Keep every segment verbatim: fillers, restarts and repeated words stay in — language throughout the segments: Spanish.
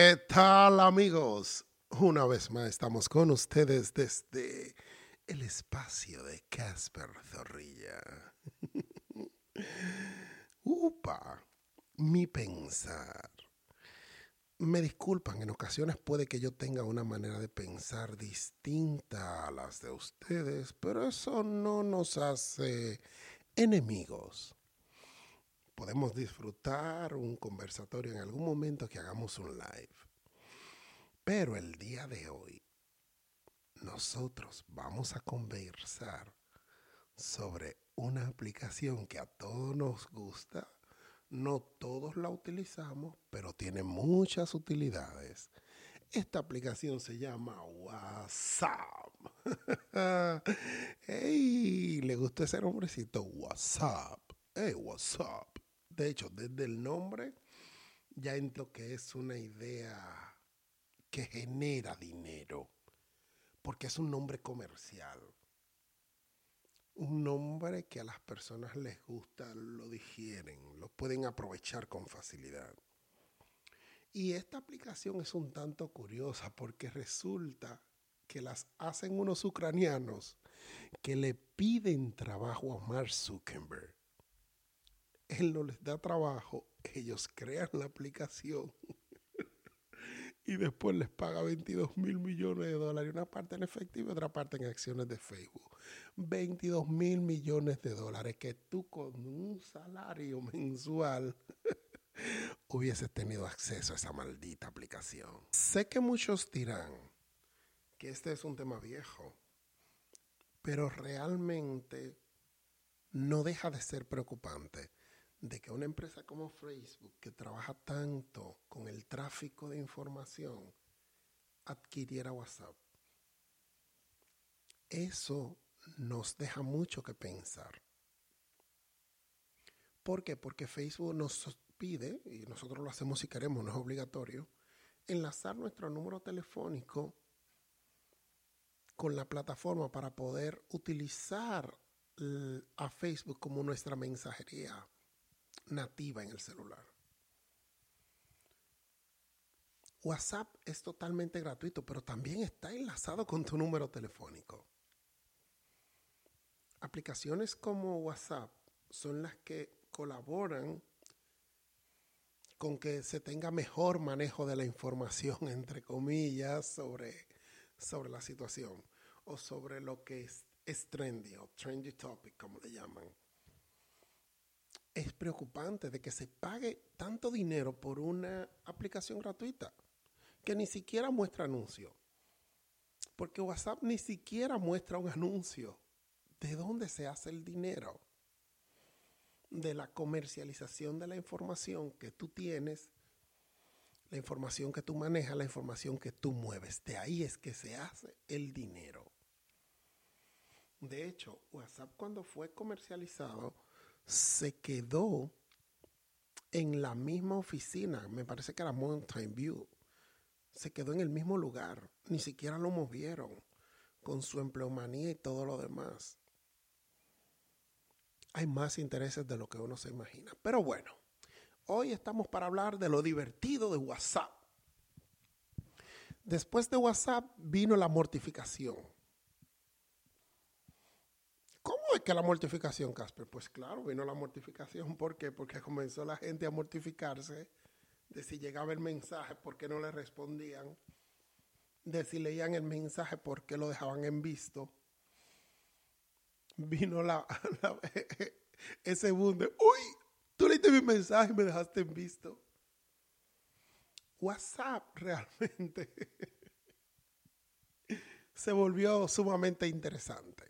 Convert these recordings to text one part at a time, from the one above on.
¿Qué tal, amigos? Una vez más estamos con ustedes desde el espacio de Casper Zorrilla. Upa, mi pensar. Me disculpan, en ocasiones puede que yo tenga una manera de pensar distinta a las de ustedes, pero eso no nos hace enemigos. Podemos disfrutar un conversatorio en algún momento que hagamos un live. Pero el día de hoy, nosotros vamos a conversar sobre una aplicación que a todos nos gusta. No todos la utilizamos, pero tiene muchas utilidades. Esta aplicación se llama WhatsApp. ¡Ey! ¿Le gustó ese nombrecito? WhatsApp. ¡Ey, WhatsApp! De hecho, desde el nombre ya entiendo que es una idea que genera dinero, porque es un nombre comercial. Un nombre que a las personas les gusta, lo digieren, lo pueden aprovechar con facilidad. Y esta aplicación es un tanto curiosa porque resulta que las hacen unos ucranianos que le piden trabajo a Omar Zuckerberg. Él no les da trabajo, ellos crean la aplicación y después les paga veintidós mil millones de dólares, una parte en efectivo y otra parte en acciones de Facebook. veintidós mil millones de dólares que tú con un salario mensual hubieses tenido acceso a esa maldita aplicación. Sé que muchos dirán que este es un tema viejo, pero realmente no deja de ser preocupante de que una empresa como Facebook, que trabaja tanto con el tráfico de información, adquiriera WhatsApp. Eso nos deja mucho que pensar. ¿Por qué? Porque Facebook nos pide, y nosotros lo hacemos si queremos, no es obligatorio, enlazar nuestro número telefónico con la plataforma para poder utilizar a Facebook como nuestra mensajería nativa en el celular. WhatsApp es totalmente gratuito, pero también está enlazado con tu número telefónico. Aplicaciones como WhatsApp son las que colaboran con que se tenga mejor manejo de la información, entre comillas, sobre, sobre la situación o sobre lo que es, es trendy o trendy topic, como le llaman. Es preocupante de que se pague tanto dinero por una aplicación gratuita que ni siquiera muestra anuncio. Porque WhatsApp ni siquiera muestra un anuncio. ¿De dónde se hace el dinero? De la comercialización de la información que tú tienes, la información que tú manejas, la información que tú mueves. De ahí es que se hace el dinero. De hecho, WhatsApp cuando fue comercializado se quedó en la misma oficina, me parece que era Mountain View, se quedó en el mismo lugar, ni siquiera lo movieron con su empleomanía y todo lo demás. Hay más intereses de lo que uno se imagina, pero bueno, hoy estamos para hablar de lo divertido de WhatsApp. Después de WhatsApp vino la mortificación. ¿Qué es la mortificación, Casper? Pues claro, vino la mortificación. ¿Por qué? Porque comenzó la gente a mortificarse de si llegaba el mensaje, por qué no le respondían, de si leían el mensaje, por qué lo dejaban en visto. Vino la, la ese boom de, uy, tú leíste mi mensaje y me dejaste en visto. WhatsApp realmente se volvió sumamente interesante.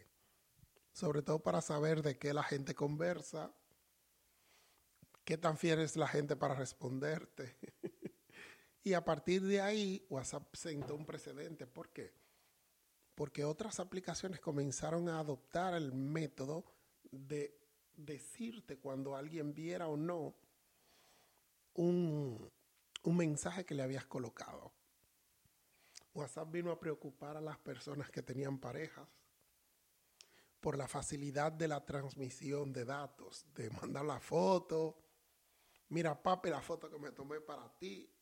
Sobre todo para saber de qué la gente conversa, qué tan fiel es la gente para responderte. Y a partir de ahí, WhatsApp sentó un precedente. ¿Por qué? Porque otras aplicaciones comenzaron a adoptar el método de decirte cuando alguien viera o no un, un mensaje que le habías colocado. WhatsApp vino a preocupar a las personas que tenían parejas por la facilidad de la transmisión de datos, de mandar la foto, mira papi la foto que me tomé para ti,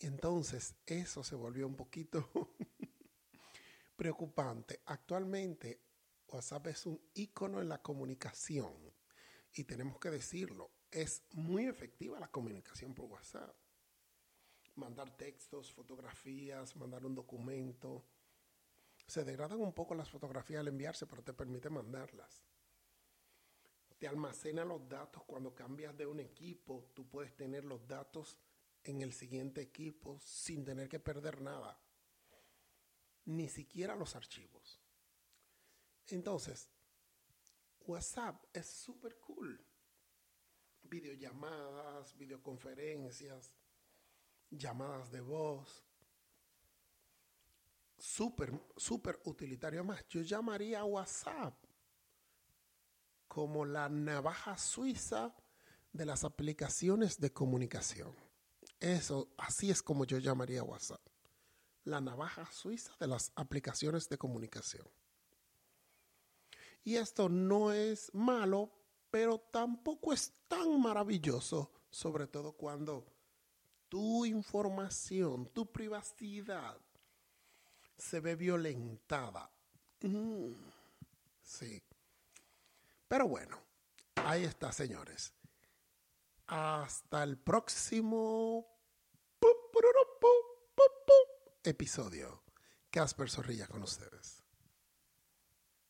Entonces, eso se volvió un poquito preocupante. Actualmente, WhatsApp es un ícono en la comunicación y tenemos que decirlo, es muy efectiva la comunicación por WhatsApp. Mandar textos, fotografías, mandar un documento. Se degradan un poco las fotografías al enviarse, pero te permite mandarlas. Te almacena los datos. Cuando cambias de un equipo, tú puedes tener los datos en el siguiente equipo sin tener que perder nada. Ni siquiera los archivos. Entonces, WhatsApp es súper cool. Videollamadas, videoconferencias, llamadas de voz. Súper, súper utilitario. Más, yo llamaría a WhatsApp como la navaja suiza de las aplicaciones de comunicación. Eso, así es como yo llamaría a WhatsApp. La navaja suiza de las aplicaciones de comunicación. Y esto no es malo, pero tampoco es tan maravilloso, sobre todo cuando tu información, tu privacidad se ve violentada. Mm, sí. Pero bueno, ahí está, señores. Hasta el próximo episodio. Casper Zorrilla con ustedes.